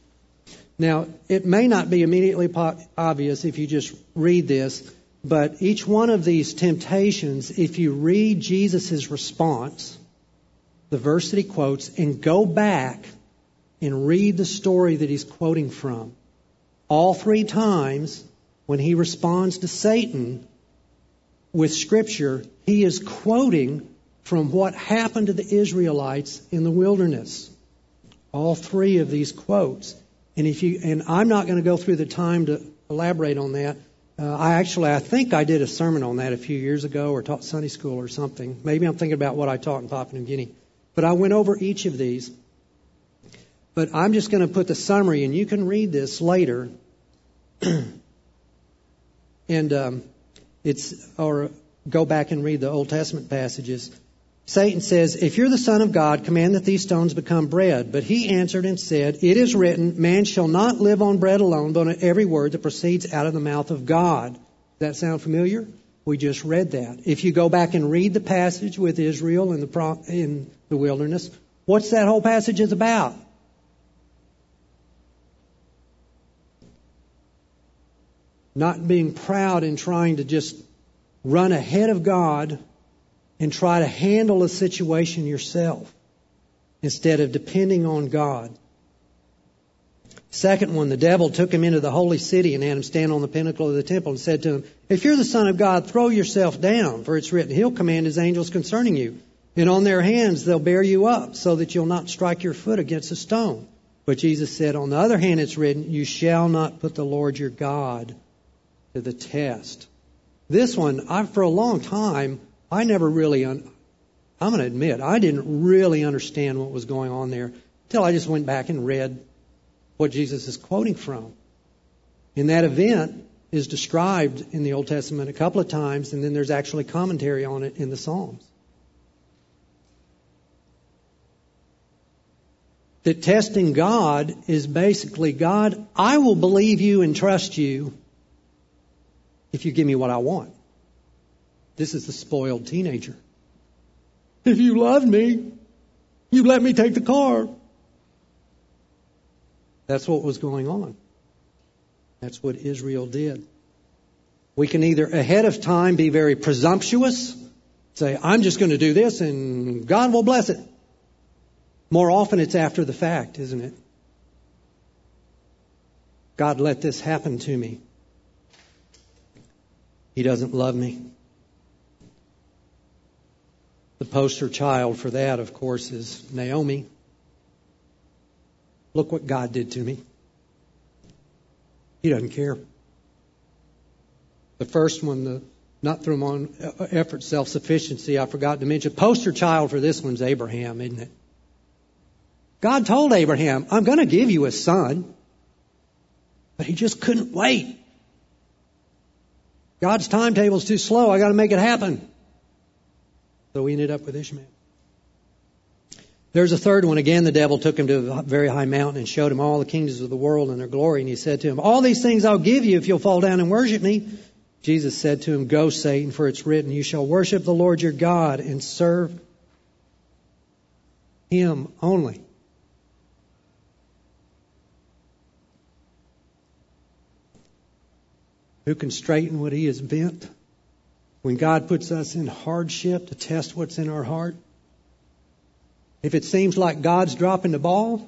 Now, it may not be immediately obvious if you just read this, but each one of these temptations, if you read Jesus' response, the verse that he quotes, and go back and read the story that he's quoting from, all three times when he responds to Satan with Scripture, he is quoting from what happened to the Israelites in the wilderness. All three of these quotes. And if you, and I'm not going to go through the time to elaborate on that. Uh, I actually, I think I did a sermon on that a few years ago, or taught Sunday school or something. Maybe I'm thinking about what I taught in Papua New Guinea. But I went over each of these. But I'm just going to put the summary, and you can read this later. and um, it's or go back and read the Old Testament passages. Satan says, if you're the Son of God, command that these stones become bread. But he answered and said, it is written, man shall not live on bread alone, but on every word that proceeds out of the mouth of God. Does that sound familiar? We just read that. If you go back and read the passage with Israel in the in the wilderness, what's that whole passage is about? Not being proud and trying to just run ahead of God and try to handle a situation yourself instead of depending on God. Second one, the devil took him into the holy city and had him stand on the pinnacle of the temple and said to him, if you're the Son of God, throw yourself down, for it's written, he'll command his angels concerning you, and on their hands they'll bear you up so that you'll not strike your foot against a stone. But Jesus said, on the other hand, it's written, you shall not put the Lord your God to the test. This one, I, for a long time, I never really, un- I'm going to admit, I didn't really understand what was going on there until I just went back and read what Jesus is quoting from. And that event is described in the Old Testament a couple of times, and then there's actually commentary on it in the Psalms. That testing God is basically, God, I will believe you and trust you if you give me what I want. This is the spoiled teenager. If you loved me, you let me take the car. That's what was going on. That's what Israel did. We can either ahead of time be very presumptuous, say, I'm just going to do this and God will bless it. More often it's after the fact, isn't it? God let this happen to me. He doesn't love me. The poster child for that, of course, is Naomi. Look what God did to me. He doesn't care. The first one, the not through my own effort, self-sufficiency, I forgot to mention. Poster child for this one's Abraham, isn't it? God told Abraham, I'm going to give you a son. But he just couldn't wait. God's timetable's too slow. I got to make it happen. So we ended up with Ishmael. There's a third one. Again, the devil took him to a very high mountain and showed him all the kingdoms of the world and their glory. And he said to him, all these things I'll give you if you'll fall down and worship me. Jesus said to him, go, Satan, for it's written, you shall worship the Lord your God and serve him only. Who can straighten what he has bent? when God puts us in hardship to test what's in our heart, if it seems like God's dropping the ball,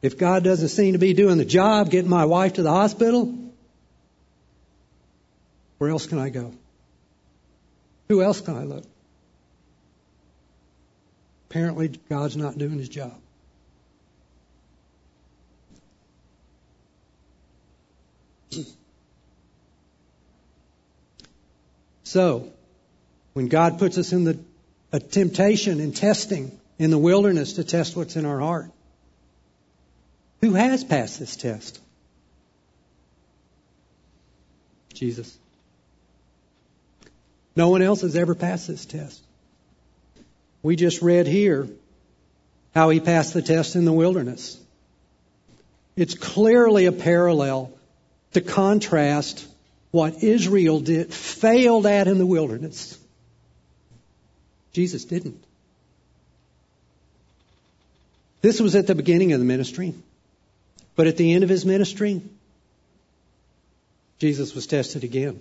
if God doesn't seem to be doing the job, getting my wife to the hospital, where else can I go? Who else can I look? Apparently, God's not doing his job. So, when God puts us in the a temptation and testing in the wilderness to test what's in our heart, who has passed this test? Jesus. No one else has ever passed this test. We just read here how he passed the test in the wilderness. It's clearly a parallel to contrast what Israel did, failed at in the wilderness. Jesus didn't. This was at the beginning of the ministry. But at the end of his ministry, Jesus was tested again.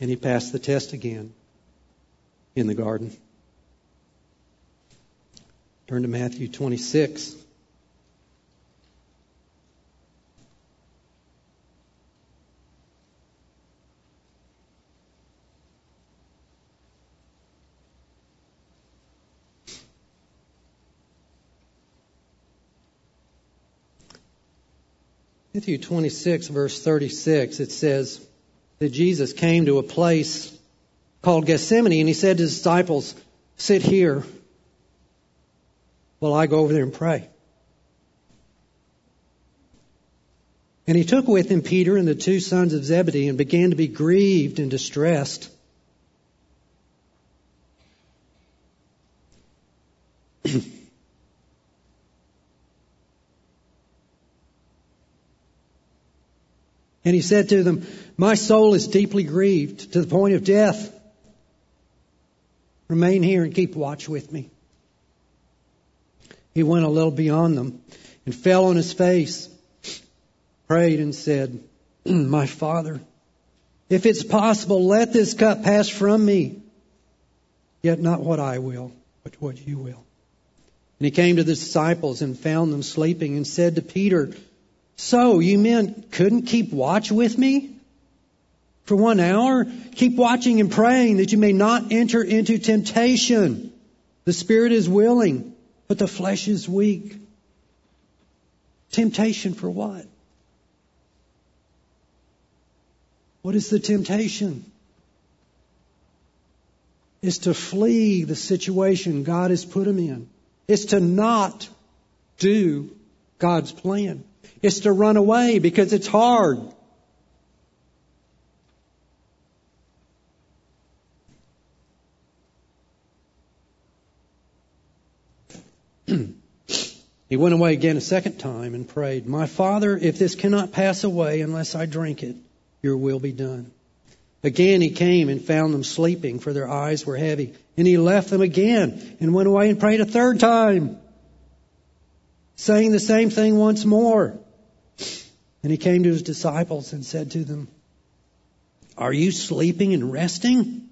And he passed the test again in the garden. Turn to Matthew twenty-six. Matthew twenty-six, verse thirty-six, it says that Jesus came to a place called Gethsemane, and he said to his disciples, sit here while I go over there and pray. And he took with him Peter and the two sons of Zebedee and began to be grieved and distressed. And he said to them, my soul is deeply grieved to the point of death. Remain here and keep watch with me. He went a little beyond them and fell on his face, prayed and said, my Father, if it's possible, let this cup pass from me. Yet not what I will, but what you will. And he came to the disciples and found them sleeping and said to Peter, so, you men couldn't keep watch with me for one hour? Keep watching and praying that you may not enter into temptation. The spirit is willing, but the flesh is weak. Temptation for what? What is the temptation? It's to flee the situation God has put him in. It's to not do God's plan. It's to run away because it's hard. He went away again a second time and prayed, my Father, if this cannot pass away unless I drink it, your will be done. Again he came and found them sleeping, for their eyes were heavy. And he left them again and went away and prayed a third time, saying the same thing once more. And he came to his disciples and said to them, are you sleeping and resting?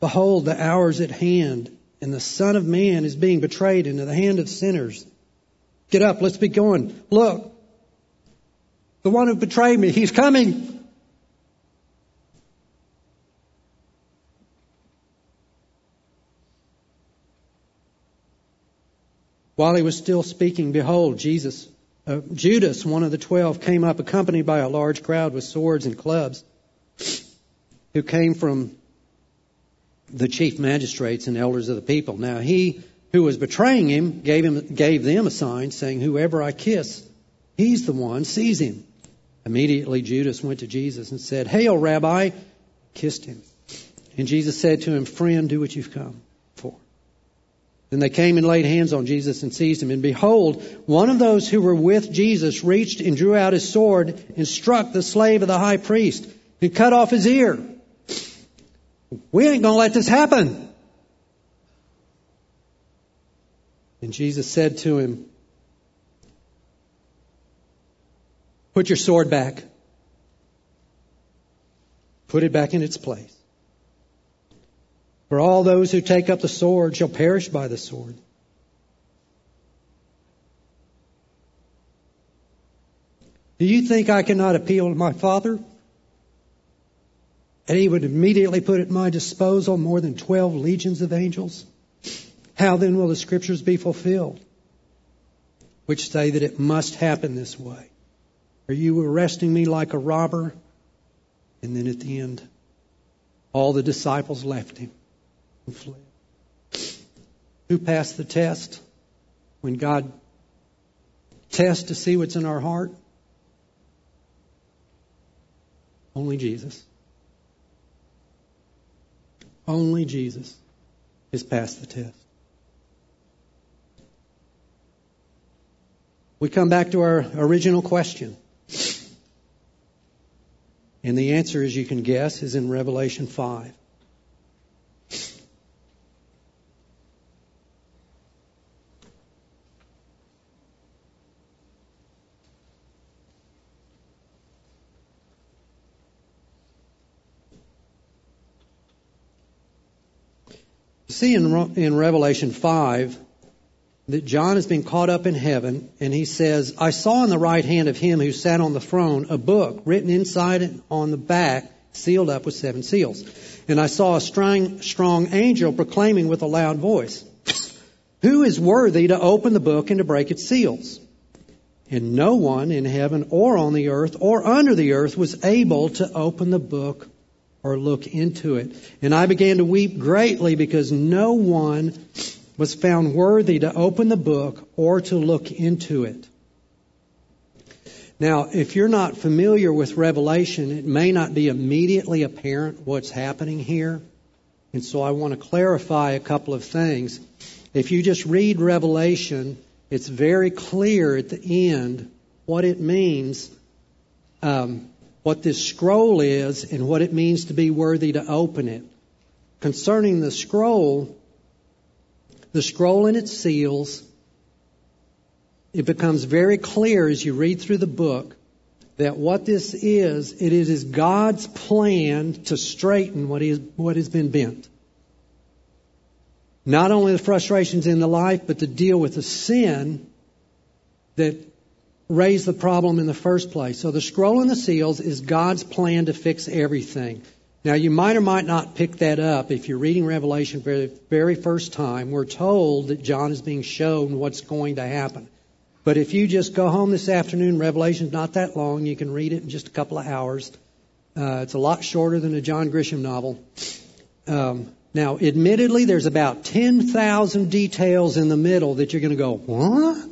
Behold, the hour is at hand, and the Son of Man is being betrayed into the hand of sinners. Get up, let's be going. Look, the one who betrayed me, he's coming. While he was still speaking, behold, Jesus Uh, Judas, one of the twelve, came up accompanied by a large crowd with swords and clubs, who came from the chief magistrates and elders of the people. Now he who was betraying him gave him gave them a sign, saying, whoever I kiss, he's the one, seize him. Immediately Judas went to Jesus and said, hail, Rabbi, kissed him. And Jesus said to him, friend, do what you've come. Then they came and laid hands on Jesus and seized him. And behold, one of those who were with Jesus reached and drew out his sword and struck the slave of the high priest and cut off his ear. We ain't going to let this happen. And Jesus said to him, put your sword back. put it back in its place. For all those who take up the sword shall perish by the sword. Do you think I cannot appeal to my Father? And He would immediately put at my disposal more than twelve legions of angels? How then will the Scriptures be fulfilled, which say that it must happen this way? Are you arresting me like a robber? And then at the end, all the disciples left Him and fled. Who passed the test? When God tests to see what's in our heart? Only Jesus. Only Jesus has passed the test. We come back to our original question. And the answer, as you can guess, is in Revelation five. See in, in Revelation five that John has been caught up in heaven, and he says, I saw in the right hand of Him who sat on the throne a book written inside and on the back, sealed up with seven seals. And I saw a strong, strong angel proclaiming with a loud voice, Who is worthy to open the book and to break its seals? And no one in heaven or on the earth or under the earth was able to open the book or look into it. And I began to weep greatly because no one was found worthy to open the book or to look into it. Now, if you're not familiar with Revelation, it may not be immediately apparent what's happening here. And so I want to clarify a couple of things. If you just read Revelation, it's very clear at the end what it means, um, what this scroll is and what it means to be worthy to open it. Concerning the scroll, the scroll and its seals, it becomes very clear as you read through the book that what this is, it is God's plan to straighten what is what has been bent. Not only the frustrations in the life, but to deal with the sin that raise the problem in the first place. So the scroll and the seals is God's plan to fix everything. Now, you might or might not pick that up if you're reading Revelation for the very first time. We're told that John is being shown what's going to happen. But if you just go home this afternoon, Revelation's not that long. You can read it in just a couple of hours. Uh, it's a lot shorter than a John Grisham novel. Um, now, admittedly, there's about ten thousand details in the middle that you're going to go, what?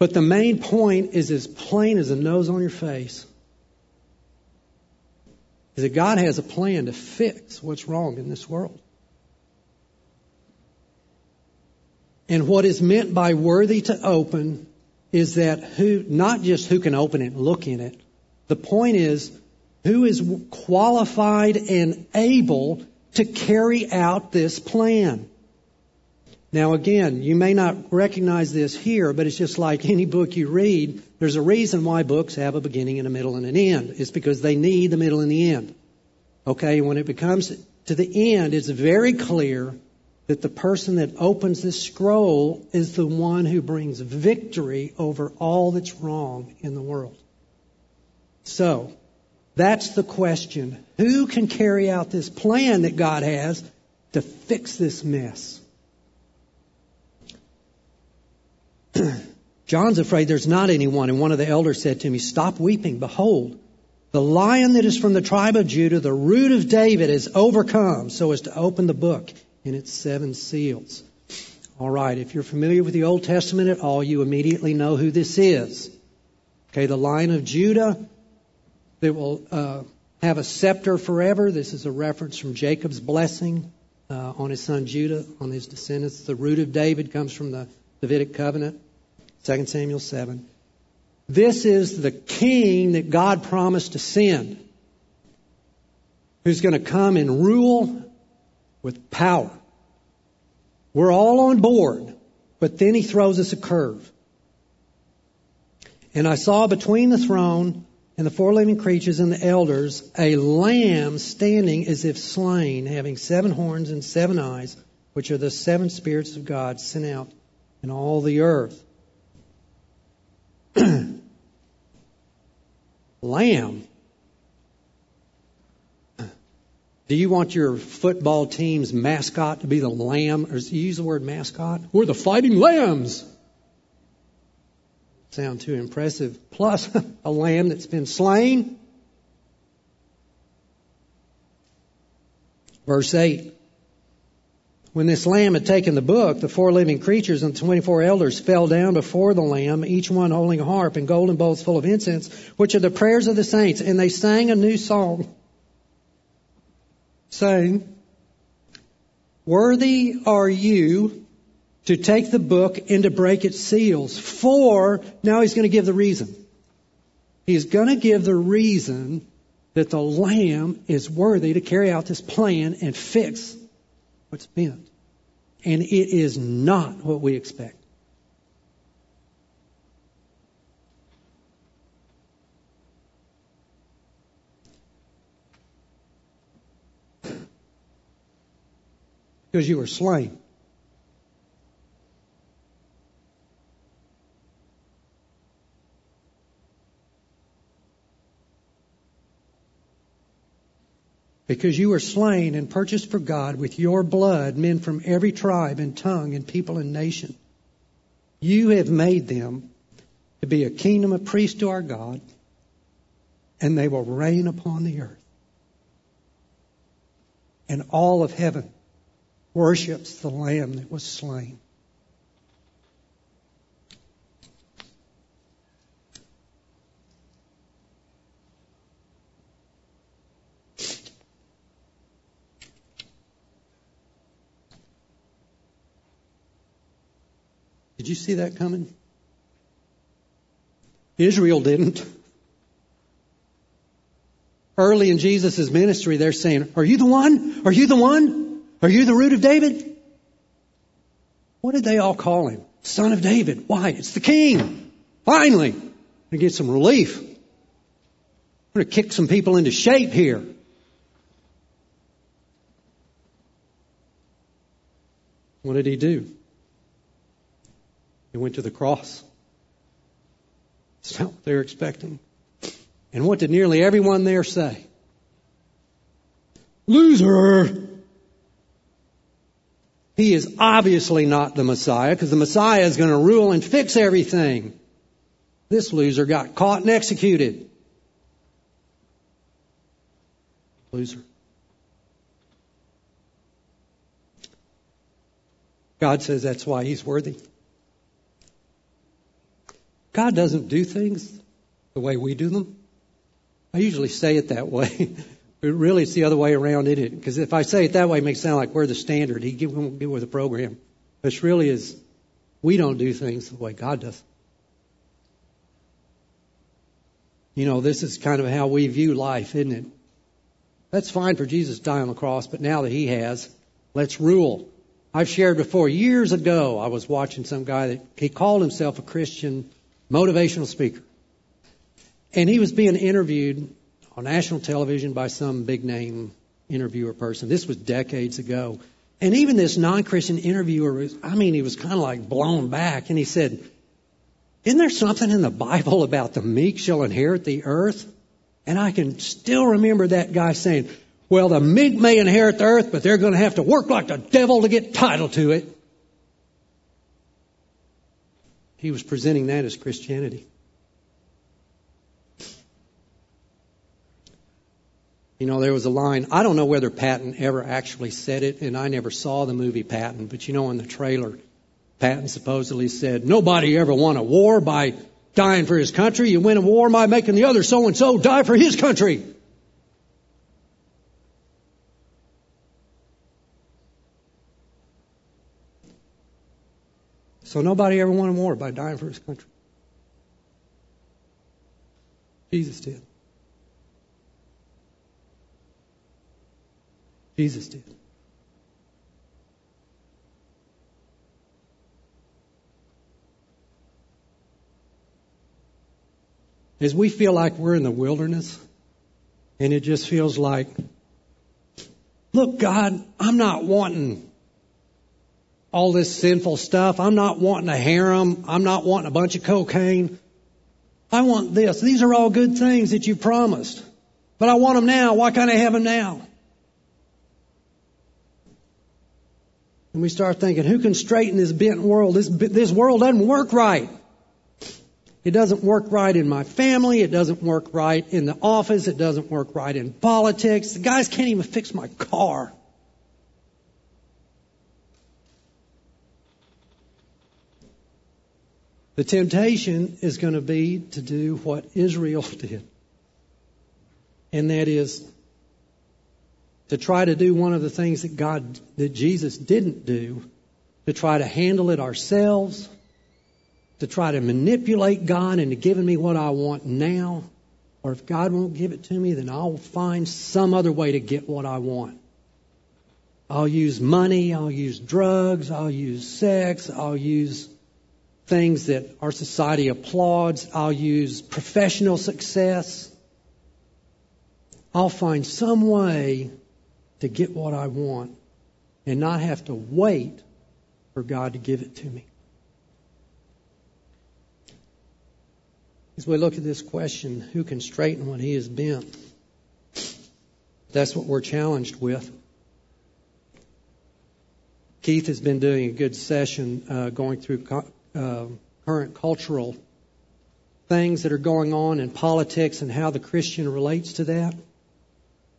But the main point is as plain as a nose on your face. Is that God has a plan to fix what's wrong in this world. And what is meant by worthy to open is that who, not just who can open it and look in it. The point is who is qualified and able to carry out this plan. Now, again, you may not recognize this here, but it's just like any book you read. There's a reason why books have a beginning and a middle and an end. It's because they need the middle and the end. Okay, when it becomes to the end, it's very clear that the person that opens this scroll is the one who brings victory over all that's wrong in the world. So, that's the question. Who can carry out this plan that God has to fix this mess? John's afraid there's not anyone. And one of the elders said to me, Stop weeping. Behold, the lion that is from the tribe of Judah, the root of David, is overcome so as to open the book and its seven seals. All right, if you're familiar with the Old Testament at all, you immediately know who this is. Okay, the lion of Judah that will uh, have a scepter forever. This is a reference from Jacob's blessing uh, on his son Judah, on his descendants. The root of David comes from the Davidic covenant, Second Samuel seven. This is the king that God promised to send, who's going to come and rule with power. We're all on board, but then he throws us a curve. And I saw between the throne and the four living creatures and the elders, a lamb standing as if slain, having seven horns and seven eyes, which are the seven spirits of God sent out in all the earth. Lamb. Do you want your football team's mascot to be the lamb? Or you use the word mascot? We're the Fighting Lambs. Sound too impressive. Plus a lamb that's been slain. Verse eight. When this lamb had taken the book, the four living creatures and the twenty-four elders fell down before the lamb, each one holding a harp and golden bowls full of incense, which are the prayers of the saints. And they sang a new song, saying, worthy are you to take the book and to break its seals. For, now he's going to give the reason. He's going to give the reason that the lamb is worthy to carry out this plan and fix what's bent. And it is not what we expect. Because you were slain. Because you were slain and purchased for God with your blood men from every tribe and tongue and people and nation. You have made them to be a kingdom of priests to our God, and they will reign upon the earth. And all of heaven worships the Lamb that was slain. Did you see that coming? Israel didn't. Early in Jesus' ministry, they're saying, are you the one? Are you the one? Are you the root of David? What did they all call him? Son of David. Why? It's the king. Finally. I'm going to get some relief. I'm going to kick some people into shape here. What did he do? He went to the cross. It's not what they're expecting. And what did nearly everyone there say? Loser! He is obviously not the Messiah, because the Messiah is going to rule and fix everything. This loser got caught and executed. Loser. God says that's why he's worthy. God doesn't do things the way we do them. I usually say it that way. But really, it's the other way around, isn't it? Because if I say it that way, it makes it sound like we're the standard. He won't get with the program. But it really is, we don't do things the way God does. You know, this is kind of how we view life, isn't it? That's fine for Jesus to die on the cross, but now that he has, let's rule. I've shared before, years ago, I was watching some guy that he called himself a Christian motivational speaker. And he was being interviewed on national television by some big name interviewer person. This was decades ago. And even this non-Christian interviewer, was, I mean, he was kind of like blown back. And he said, isn't there something in the Bible about the meek shall inherit the earth? And I can still remember that guy saying, well, the meek may inherit the earth, but they're going to have to work like the devil to get title to it. He was presenting that as Christianity. You know, there was a line. I don't know whether Patton ever actually said it, and I never saw the movie Patton. But, you know, in the trailer, Patton supposedly said, nobody ever won a war by dying for his country. You win a war by making the other so-and-so die for his country. So nobody ever won a war by dying for his country. Jesus did. Jesus did. is we feel like we're in the wilderness, and it just feels like, look, God, I'm not wanting all this sinful stuff. I'm not wanting a harem. I'm not wanting a bunch of cocaine. I want this. These are all good things that you promised, but I want them now. Why can't I have them now? And we start thinking, who can straighten this bent world? This, this world doesn't work right. It doesn't work right in my family. It doesn't work right in the office. It doesn't work right in politics. The guys can't even fix my car. The temptation is going to be to do what Israel did, and that is to try to do one of the things that God, that Jesus didn't do, to try to handle it ourselves, to try to manipulate God into giving me what I want now, or if God won't give it to me, then I'll find some other way to get what I want. I'll use money, I'll use drugs, I'll use sex, I'll use things that our society applauds. I'll use professional success. I'll find some way to get what I want and not have to wait for God to give it to me. As we look at this question, who can straighten what he is bent? That's what we're challenged with. Keith has been doing a good session uh, going through co- Uh, current cultural things that are going on in politics and how the Christian relates to that.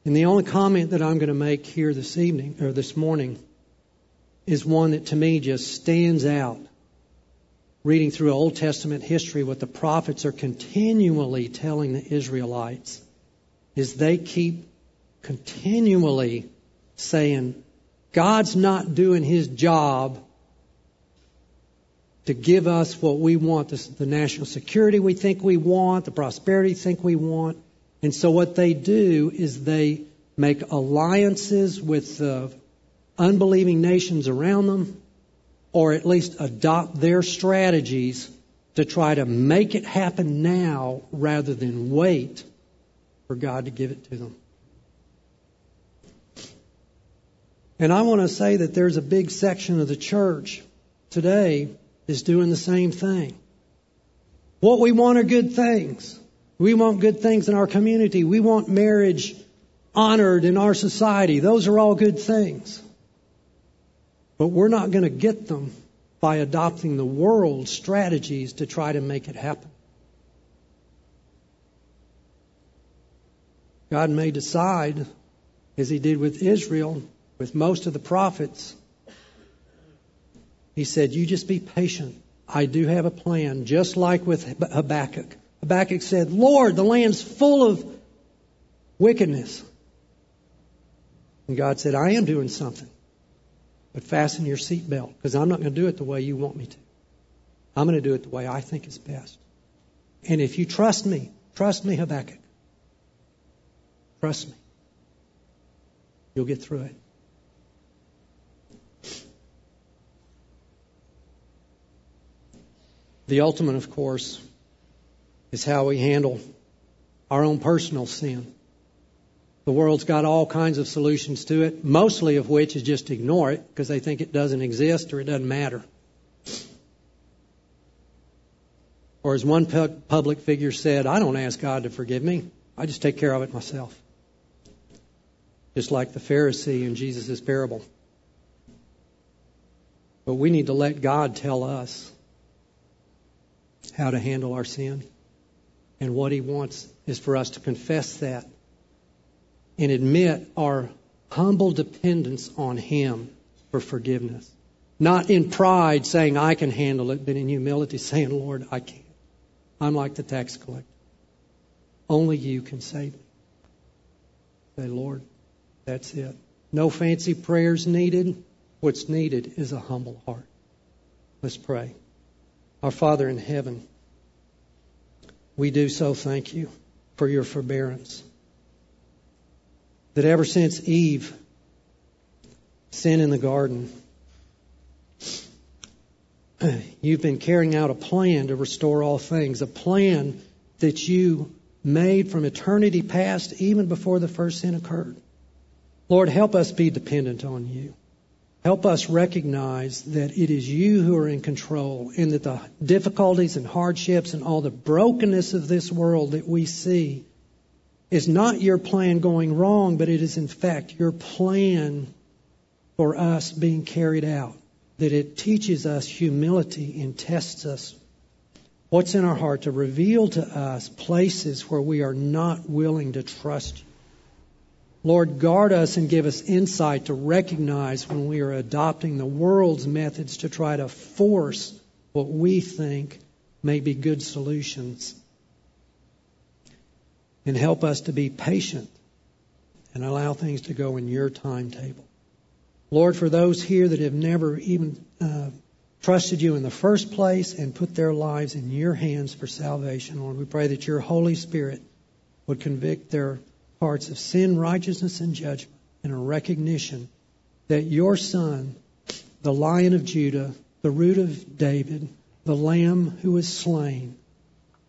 And the only comment that I'm going to make here this evening or this morning is one that to me just stands out. Reading through Old Testament history, what the prophets are continually telling the Israelites is they keep continually saying, God's not doing his job to give us what we want, this, the national security we think we want, the prosperity we think we want. And so what they do is they make alliances with uh, unbelieving nations around them, or at least adopt their strategies to try to make it happen now rather than wait for God to give it to them. And I want to say that there's a big section of the church today is doing the same thing. What we want are good things. We want good things in our community. We want marriage honored in our society. Those are all good things. But we're not going to get them by adopting the world's strategies to try to make it happen. God may decide, as he did with Israel, with most of the prophets, he said, you just be patient. I do have a plan, just like with Habakkuk. Habakkuk said, Lord, the land's full of wickedness. And God said, I am doing something. But fasten your seatbelt, because I'm not going to do it the way you want me to. I'm going to do it the way I think is best. And if you trust me, trust me, Habakkuk. Trust me. You'll get through it. The ultimate, of course, is how we handle our own personal sin. The world's got all kinds of solutions to it, mostly of which is just ignore it because they think it doesn't exist or it doesn't matter. Or as one pu- public figure said, I don't ask God to forgive me. I just take care of it myself. Just like the Pharisee in Jesus' parable. But we need to let God tell us how to handle our sin. And what he wants is for us to confess that and admit our humble dependence on him for forgiveness. Not in pride saying, I can handle it, but in humility saying, Lord, I can't. I'm like the tax collector. Only you can save me. Say, Lord, that's it. No fancy prayers needed. What's needed is a humble heart. Let's pray. Our Father in heaven, we do so thank you for your forbearance. That ever since Eve sinned in the garden, you've been carrying out a plan to restore all things, a plan that you made from eternity past, even before the first sin occurred. Lord, help us be dependent on you. Help us recognize that it is you who are in control, and that the difficulties and hardships and all the brokenness of this world that we see is not your plan going wrong, but it is in fact your plan for us being carried out. That it teaches us humility and tests us what's in our heart to reveal to us places where we are not willing to trust you. Lord, guard us and give us insight to recognize when we are adopting the world's methods to try to force what we think may be good solutions. And help us to be patient and allow things to go in your timetable. Lord, for those here that have never even uh, trusted you in the first place and put their lives in your hands for salvation, Lord, we pray that your Holy Spirit would convict their hearts of sin, righteousness, and judgment, and a recognition that your Son, the Lion of Judah, the Root of David, the Lamb who is slain,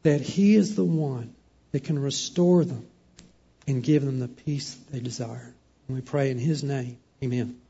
that he is the one that can restore them and give them the peace they desire. And we pray in his name. Amen.